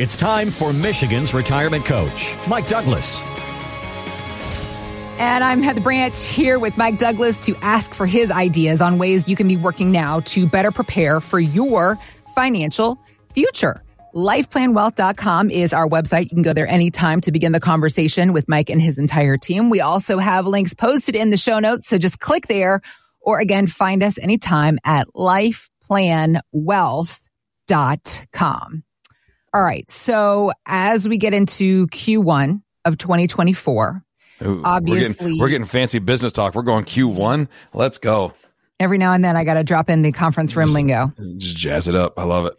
It's time for Michigan's Retirement Coach, Mike Douglas. And I'm Heather Branch here with Mike Douglas to ask for his ideas on ways you can be working now to better prepare for your financial future. LifePlanWealth.com is our website. You can go there anytime to begin the conversation with Mike and his entire team. We also have links posted in the show notes, so just click there or again, find us anytime at LifePlanWealth.com. All right, so as we get into Q1 of 2024, ooh, obviously we're getting fancy business talk. We're going Q1. Let's go. Every now and then I got to drop in the conference room lingo. Just jazz it up. I love it.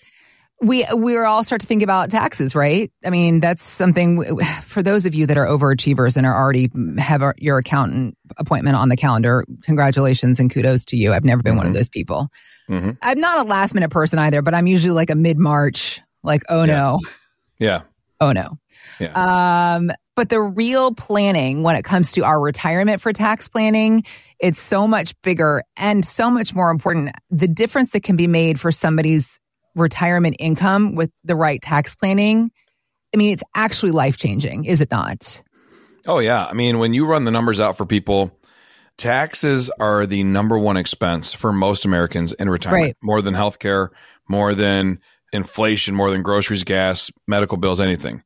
We're all start to think about taxes, right? I mean, that's something for those of you that are overachievers and are already have your accountant appointment on the calendar. Congratulations and kudos to you. I've never been one of those people. I'm not a last minute person either, but I'm usually like a mid-March, like, oh no. But the real planning when it comes to our retirement for tax planning, it's so much bigger and so much more important. The difference that can be made for somebody's retirement income with the right tax planning, I mean, it's actually life-changing, is it not? Oh, yeah. I mean, when you run the numbers out for people, taxes are the number one expense for most Americans in retirement, more than healthcare, more than inflation, more than groceries, gas, medical bills, anything.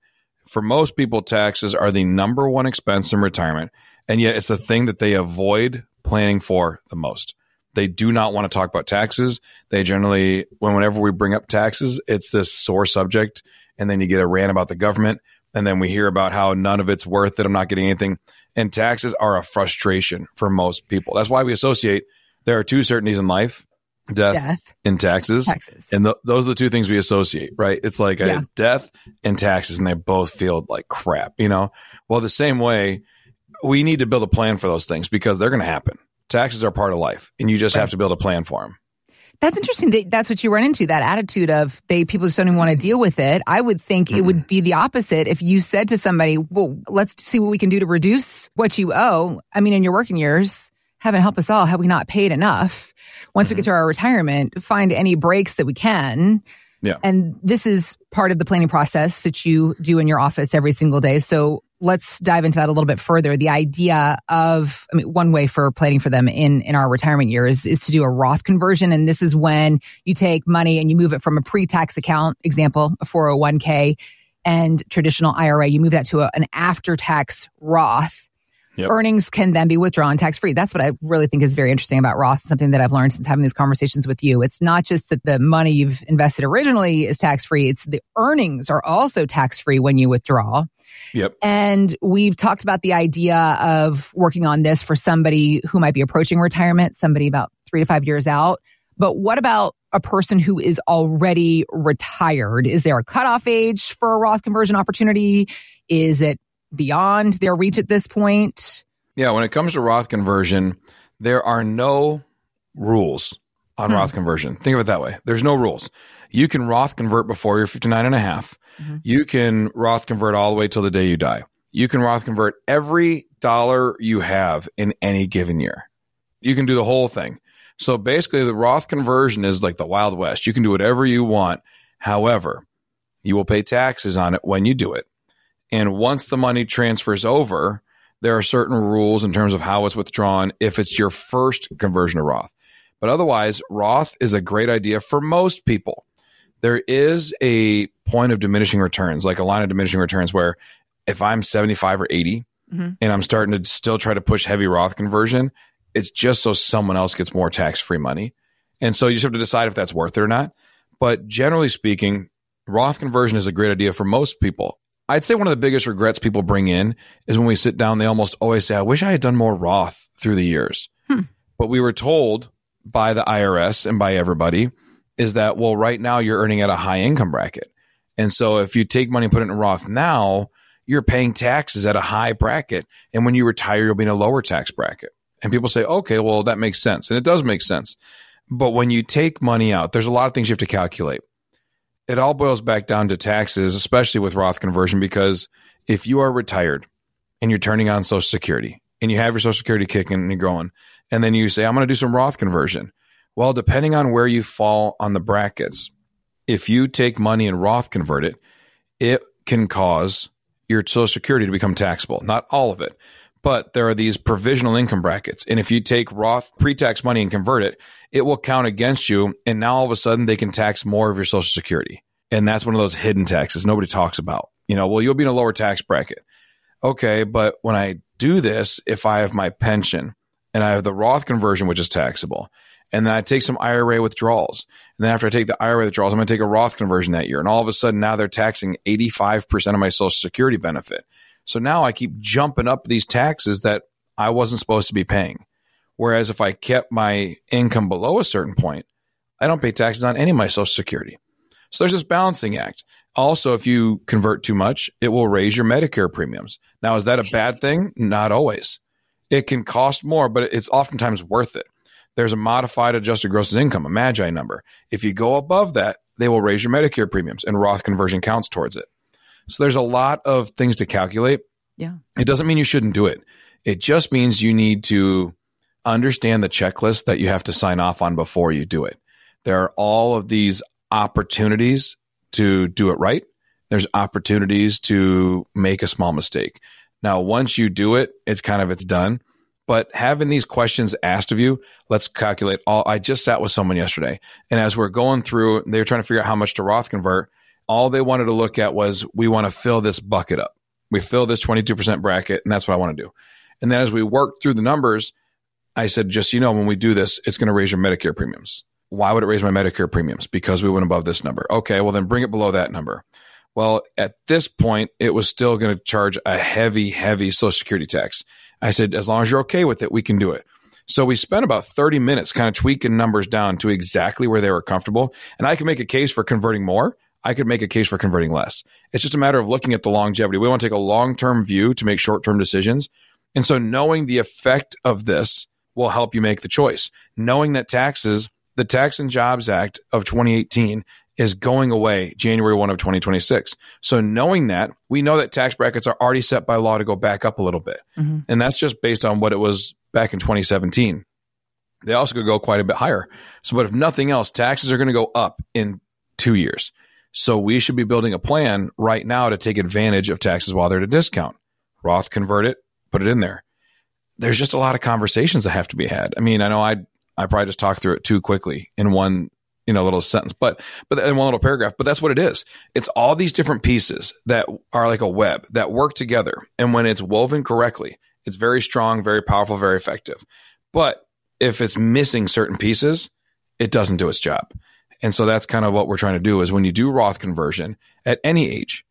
For most people, taxes are the number one expense in retirement, and yet it's the thing that they avoid planning for the most. They do not want to talk about taxes. They generally, whenever we bring up taxes, it's this sore subject, and then you get a rant about the government, and then we hear about how none of it's worth it, I'm not getting anything, and taxes are a frustration for most people. That's why we associate there are two certainties in life, death and taxes. And those are the two things we associate, right? It's like death and taxes, and they both feel like crap, you know? Well, the same way, we need to build a plan for those things because they're going to happen. Taxes are part of life, and you just have to build a plan for them. That's interesting. That's what you run into, that attitude of people just don't even want to deal with it. I would think it would be the opposite if you said to somebody, well, let's see what we can do to reduce what you owe. I mean, in your working years, heaven help us all, have we not paid enough? Once we get to our retirement, find any breaks that we can. Yeah. And this is part of the planning process that you do in your office every single day. So let's dive into that a little bit further. The idea of, I mean, one way for planning for them in our retirement years is to do a Roth conversion. And this is when you take money and you move it from a pre-tax account, example, a 401k and traditional IRA, you move that to an after-tax Roth. Yep. Earnings can then be withdrawn tax-free. That's what I really think is very interesting about Roth, something that I've learned since having these conversations with you. It's not just that the money you've invested originally is tax-free. It's the earnings are also tax-free when you withdraw. Yep. And we've talked about the idea of working on this for somebody who might be approaching retirement, somebody about 3 to 5 years out. But what about a person who is already retired? Is there a cutoff age for a Roth conversion opportunity? Is it beyond their reach at this point? Yeah, when it comes to Roth conversion, there are no rules on Roth conversion. Think of it that way. There's no rules. You can Roth convert before you're 59 and a half. You can Roth convert all the way till the day you die. You can Roth convert every dollar you have in any given year. You can do the whole thing. So basically, the Roth conversion is like the Wild West. You can do whatever you want. However, you will pay taxes on it when you do it. And once the money transfers over, there are certain rules in terms of how it's withdrawn if it's your first conversion to Roth. But otherwise, Roth is a great idea for most people. There is a point of diminishing returns, like a line of diminishing returns where if I'm 75 or 80 and I'm starting to still try to push heavy Roth conversion, it's just so someone else gets more tax-free money. And so you just have to decide if that's worth it or not. But generally speaking, Roth conversion is a great idea for most people. I'd say one of the biggest regrets people bring in is when we sit down, they almost always say, I wish I had done more Roth through the years. But we were told by the IRS and by everybody is that, well, right now you're earning at a high income bracket. And so if you take money and put it in Roth now, you're paying taxes at a high bracket. And when you retire, you'll be in a lower tax bracket. And people say, okay, well, that makes sense. And it does make sense. But when you take money out, there's a lot of things you have to calculate. It all boils back down to taxes, especially with Roth conversion, because if you are retired and you're turning on Social Security and you have your Social Security kicking and you're going, and then you say, I'm going to do some Roth conversion. Well, depending on where you fall on the brackets, if you take money and Roth convert it, it can cause your Social Security to become taxable. Not all of it, but there are these provisional income brackets. And if you take Roth pre-tax money and convert it, it will count against you. And now all of a sudden they can tax more of your Social Security. And that's one of those hidden taxes nobody talks about. You know, well, you'll be in a lower tax bracket. Okay, but when I do this, if I have my pension and I have the Roth conversion, which is taxable, and then I take some IRA withdrawals, and then after I take the IRA withdrawals, I'm going to take a Roth conversion that year. And all of a sudden now they're taxing 85% of my Social Security benefit. So now I keep jumping up these taxes that I wasn't supposed to be paying. Whereas if I kept my income below a certain point, I don't pay taxes on any of my Social Security. So there's this balancing act. Also, if you convert too much, it will raise your Medicare premiums. Now, is that a bad thing? Not always. It can cost more, but it's oftentimes worth it. There's a modified adjusted gross income, a MAGI number. If you go above that, they will raise your Medicare premiums, and Roth conversion counts towards it. So there's a lot of things to calculate. Yeah. It doesn't mean you shouldn't do it. It just means you need to understand the checklist that you have to sign off on before you do it. There are all of these opportunities to do it right. There's opportunities to make a small mistake. Now, once you do it, it's done. But having these questions asked of you, let's calculate all. I just sat with someone yesterday, and as we're going through, they were trying to figure out how much to Roth convert. All they wanted to look at was, we want to fill this bucket up. We fill this 22% bracket, and that's what I want to do. And then as we worked through the numbers, I said, just so you know, when we do this, it's going to raise your Medicare premiums. Why would it raise my Medicare premiums? Because we went above this number. Okay, well then bring it below that number. Well, at this point, it was still going to charge a heavy, heavy Social Security tax. I said, as long as you're okay with it, we can do it. So we spent about 30 minutes kind of tweaking numbers down to exactly where they were comfortable. And I could make a case for converting more. I could make a case for converting less. It's just a matter of looking at the longevity. We want to take a long-term view to make short-term decisions. And so knowing the effect of this will help you make the choice. Knowing that taxes... the Tax and Jobs Act of 2018 is going away January 1 of 2026. So knowing that, we know that tax brackets are already set by law to go back up a little bit. Mm-hmm. And that's just based on what it was back in 2017. They also could go quite a bit higher. So, but if nothing else, taxes are going to go up in 2 years. So we should be building a plan right now to take advantage of taxes while they're at a discount. Roth convert it, put it in there. There's just a lot of conversations that have to be had. I mean, I know I probably just talked through it too quickly in one, little sentence, but in one little paragraph, but that's what it is. It's all these different pieces that are like a web that work together. And when it's woven correctly, it's very strong, very powerful, very effective. But if it's missing certain pieces, it doesn't do its job. And so that's kind of what we're trying to do is when you do Roth conversion at any age,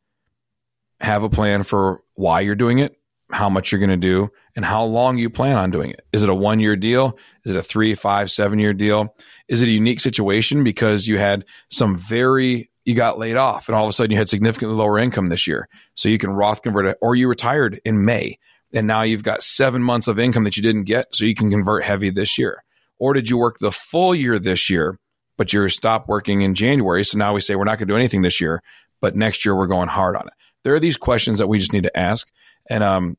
have a plan for why you're doing it, how much you're going to do, and how long you plan on doing it. Is it a 1-year deal? Is it a 3, 5, 7-year deal? Is it a unique situation because you had you got laid off and all of a sudden you had significantly lower income this year. So you can Roth convert it, or you retired in May and now you've got 7 months of income that you didn't get. So you can convert heavy this year. Or did you work the full year this year, but you stopped working in January? So now we say, we're not going to do anything this year, but next year we're going hard on it. There are these questions that we just need to ask. And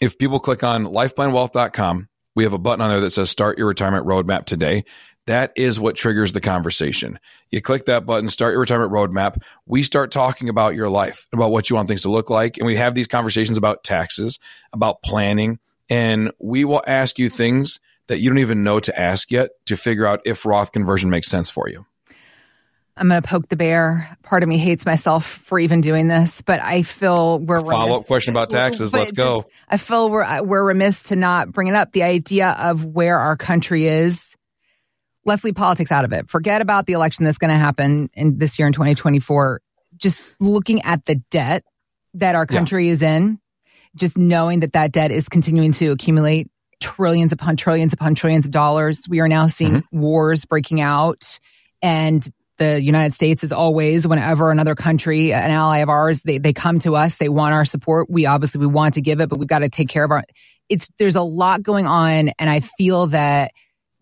if people click on LifePlanWealth.com, we have a button on there that says Start Your Retirement Roadmap Today. That is what triggers the conversation. You click that button, Start Your Retirement Roadmap. We start talking about your life, about what you want things to look like. And we have these conversations about taxes, about planning. And we will ask you things that you don't even know to ask yet to figure out if Roth conversion makes sense for you. I'm going to poke the bear. Part of me hates myself for even doing this, but I feel we're remiss. Follow-up question about taxes. Let's go. I feel we're remiss to not bring it up. The idea of where our country is. Let's leave politics out of it. Forget about the election that's going to happen in this year in 2024. Just looking at the debt that our country is in, just knowing that that debt is continuing to accumulate trillions upon trillions upon trillions of dollars. We are now seeing wars breaking out, and the United States is always, whenever another country, an ally of ours, they come to us, they want our support. We want to give it, but we've got to take care of there's a lot going on. And I feel that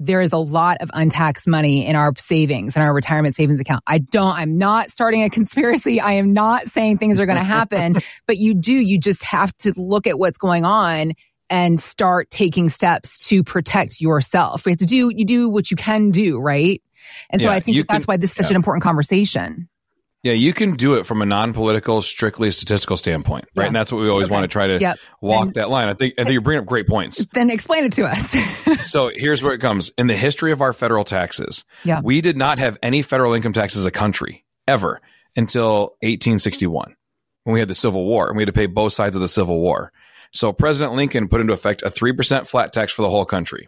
there is a lot of untaxed money in our savings, in our retirement savings account. I'm not starting a conspiracy. I am not saying things are going to happen, but you just have to look at what's going on and start taking steps to protect yourself. You do what you can do, right? And so I think that's why this is such an important conversation. Yeah, you can do it from a non-political, strictly statistical standpoint, right? Yeah. And that's what we always want to try to walk that line. I think you're bringing up great points. Then explain it to us. So here's where it comes. In the history of our federal taxes, we did not have any federal income tax as a country ever until 1861 when we had the Civil War and we had to pay both sides of the Civil War. So President Lincoln put into effect a 3% flat tax for the whole country.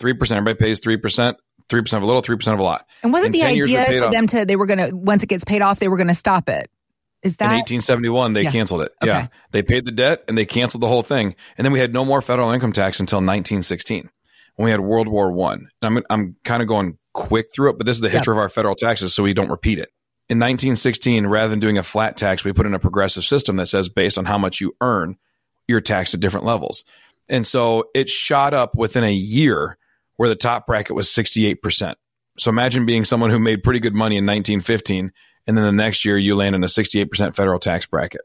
3%, everybody pays 3%. 3% of a little, 3% of a lot. And wasn't the idea for them to, they were going to, once it gets paid off, they were going to stop it? Is that? In 1871, they canceled it. Okay. Yeah. They paid the debt and they canceled the whole thing. And then we had no more federal income tax until 1916 when we had World War I. I'm kind of going quick through it, but this is the history of our federal taxes so we don't repeat it. In 1916, rather than doing a flat tax, we put in a progressive system that says based on how much you earn, you're taxed at different levels. And so it shot up within a year where the top bracket was 68%. So imagine being someone who made pretty good money in 1915, and then the next year you land in a 68% federal tax bracket.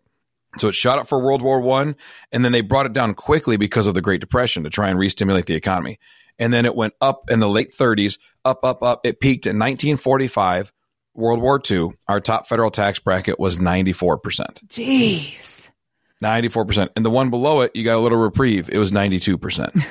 So it shot up for World War I, and then they brought it down quickly because of the Great Depression to try and re-stimulate the economy. And then it went up in the late 30s, up. It peaked in 1945, World War II. Our top federal tax bracket was 94%. Jeez. 94%. And the one below it, you got a little reprieve. It was 92%.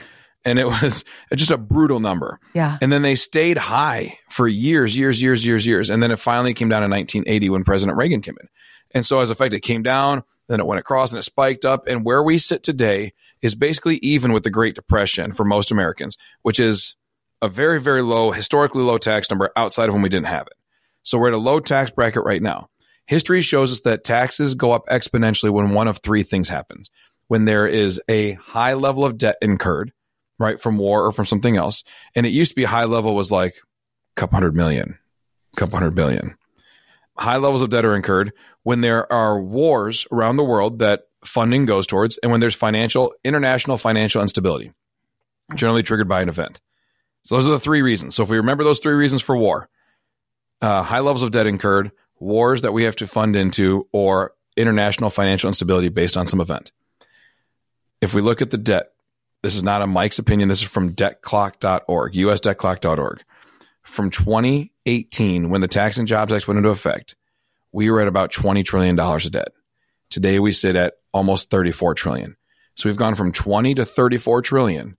And it was just a brutal number. Yeah. And then they stayed high for years. And then it finally came down in 1980 when President Reagan came in. And so as a fact, it came down, then it went across and it spiked up. And where we sit today is basically even with the Great Depression for most Americans, which is a very, very low, historically low tax number outside of when we didn't have it. So we're at a low tax bracket right now. History shows us that taxes go up exponentially when one of three things happens. When there is a high level of debt incurred, right, from war or from something else. And it used to be high level was like a couple hundred million, couple hundred billion. High levels of debt are incurred when there are wars around the world that funding goes towards and when there's international financial instability, generally triggered by an event. So those are the three reasons. So if we remember those three reasons for war, high levels of debt incurred, wars that we have to fund into, or international financial instability based on some event. If we look at the debt, this is not a Mike's opinion. This is from debtclock.org, usdebtclock.org. From 2018, when the Tax and Jobs Act went into effect, we were at about $20 trillion of debt. Today, we sit at almost $34 trillion. So we've gone from 20 to $34 trillion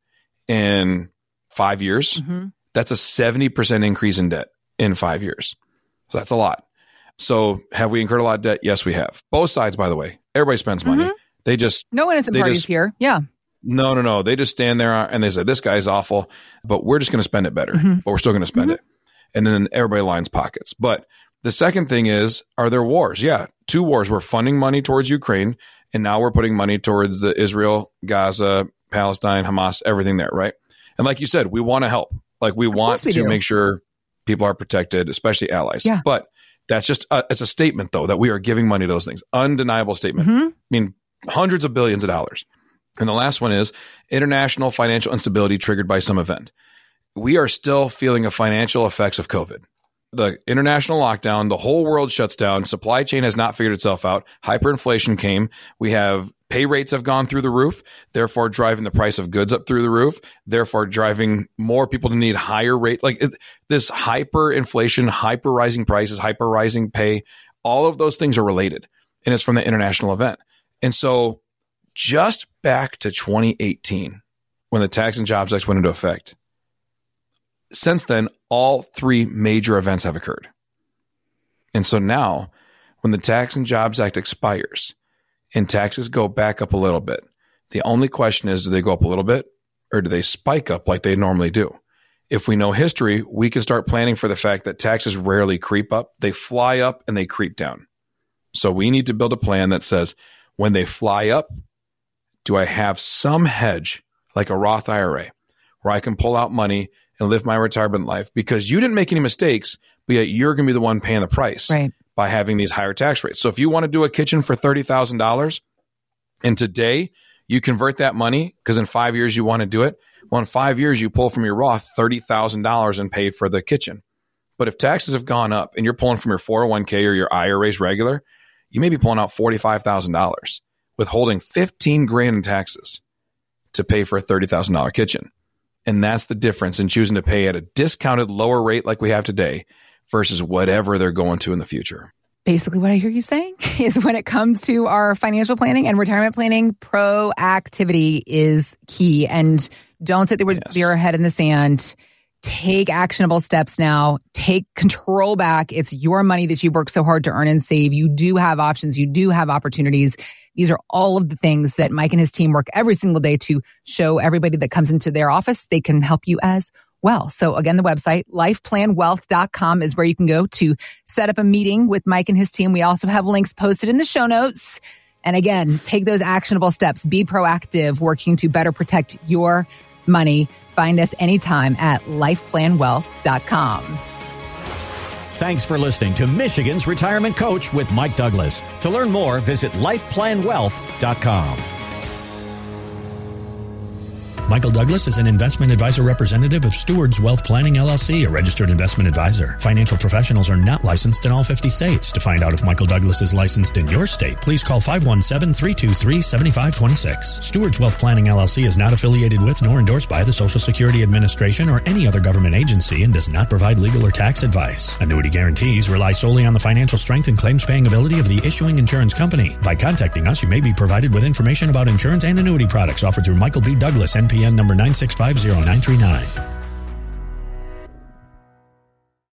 in 5 years. Mm-hmm. That's a 70% increase in debt in 5 years. So that's a lot. So have we incurred a lot of debt? Yes, we have. Both sides, by the way. Everybody spends money. Mm-hmm. They just... No innocent parties here. Yeah. No. They just stand there and they say, this guy's awful, but we're just going to spend it better, mm-hmm. but we're still going to spend mm-hmm. it. And then everybody lines pockets. But the second thing is, are there wars? Yeah. 2 wars. We're funding money towards Ukraine. And now we're putting money towards the Israel, Gaza, Palestine, Hamas, everything there. Right. And like you said, we want to help. Like we want to make sure people are protected, especially allies. Yeah. But that's just, it's a statement though, that we are giving money to those things. Undeniable statement. Mm-hmm. I mean, hundreds of billions of dollars. And the last one is international financial instability triggered by some event. We are still feeling the financial effects of COVID. The international lockdown, the whole world shuts down. Supply chain has not figured itself out. Hyperinflation came. We have pay rates have gone through the roof, therefore driving the price of goods up through the roof, therefore driving more people to need higher rate. Like this hyperinflation, hyper rising prices, hyper rising pay, all of those things are related. And it's from the international event. And so just back to 2018, when the Tax and Jobs Act went into effect. Since then, all 3 major events have occurred. And so now, when the Tax and Jobs Act expires and taxes go back up a little bit, the only question is, do they go up a little bit or do they spike up like they normally do? If we know history, we can start planning for the fact that taxes rarely creep up. They fly up and they creep down. So we need to build a plan that says, when they fly up, do I have some hedge like a Roth IRA where I can pull out money and live my retirement life? Because you didn't make any mistakes, but yet you're going to be the one paying the price right. by having these higher tax rates. So if you want to do a kitchen for $30,000 and today you convert that money because in 5 years you want to do it. Well, in 5 years you pull from your Roth $30,000 and pay for the kitchen. But if taxes have gone up and you're pulling from your 401k or your IRAs regular, you may be pulling out $45,000. Withholding $15,000 in taxes to pay for a $30,000 kitchen. And that's the difference in choosing to pay at a discounted lower rate like we have today versus whatever they're going to in the future. Basically what I hear you saying is when it comes to our financial planning and retirement planning, proactivity is key. And don't sit there with your head in the sand. Take actionable steps now. Take control back. It's your money that you've worked so hard to earn and save. You do have options. You do have opportunities. These are all of the things that Mike and his team work every single day to show everybody that comes into their office. They can help you as well. So again, the website, LifePlanWealth.com is where you can go to set up a meeting with Mike and his team. We also have links posted in the show notes. And again, take those actionable steps. Be proactive, working to better protect your money. Find us anytime at LifePlanWealth.com. Thanks for listening to Michigan's Retirement Coach with Mike Douglas. To learn more, visit LifePlanWealth.com. Michael Douglas is an investment advisor representative of Stewards Wealth Planning, LLC, a registered investment advisor. Financial professionals are not licensed in all 50 states. To find out if Michael Douglas is licensed in your state, please call 517-323-7526. Stewards Wealth Planning, LLC is not affiliated with nor endorsed by the Social Security Administration or any other government agency and does not provide legal or tax advice. Annuity guarantees rely solely on the financial strength and claims-paying ability of the issuing insurance company. By contacting us, you may be provided with information about insurance and annuity products offered through Michael B. Douglas, NP. NPN number 9650939.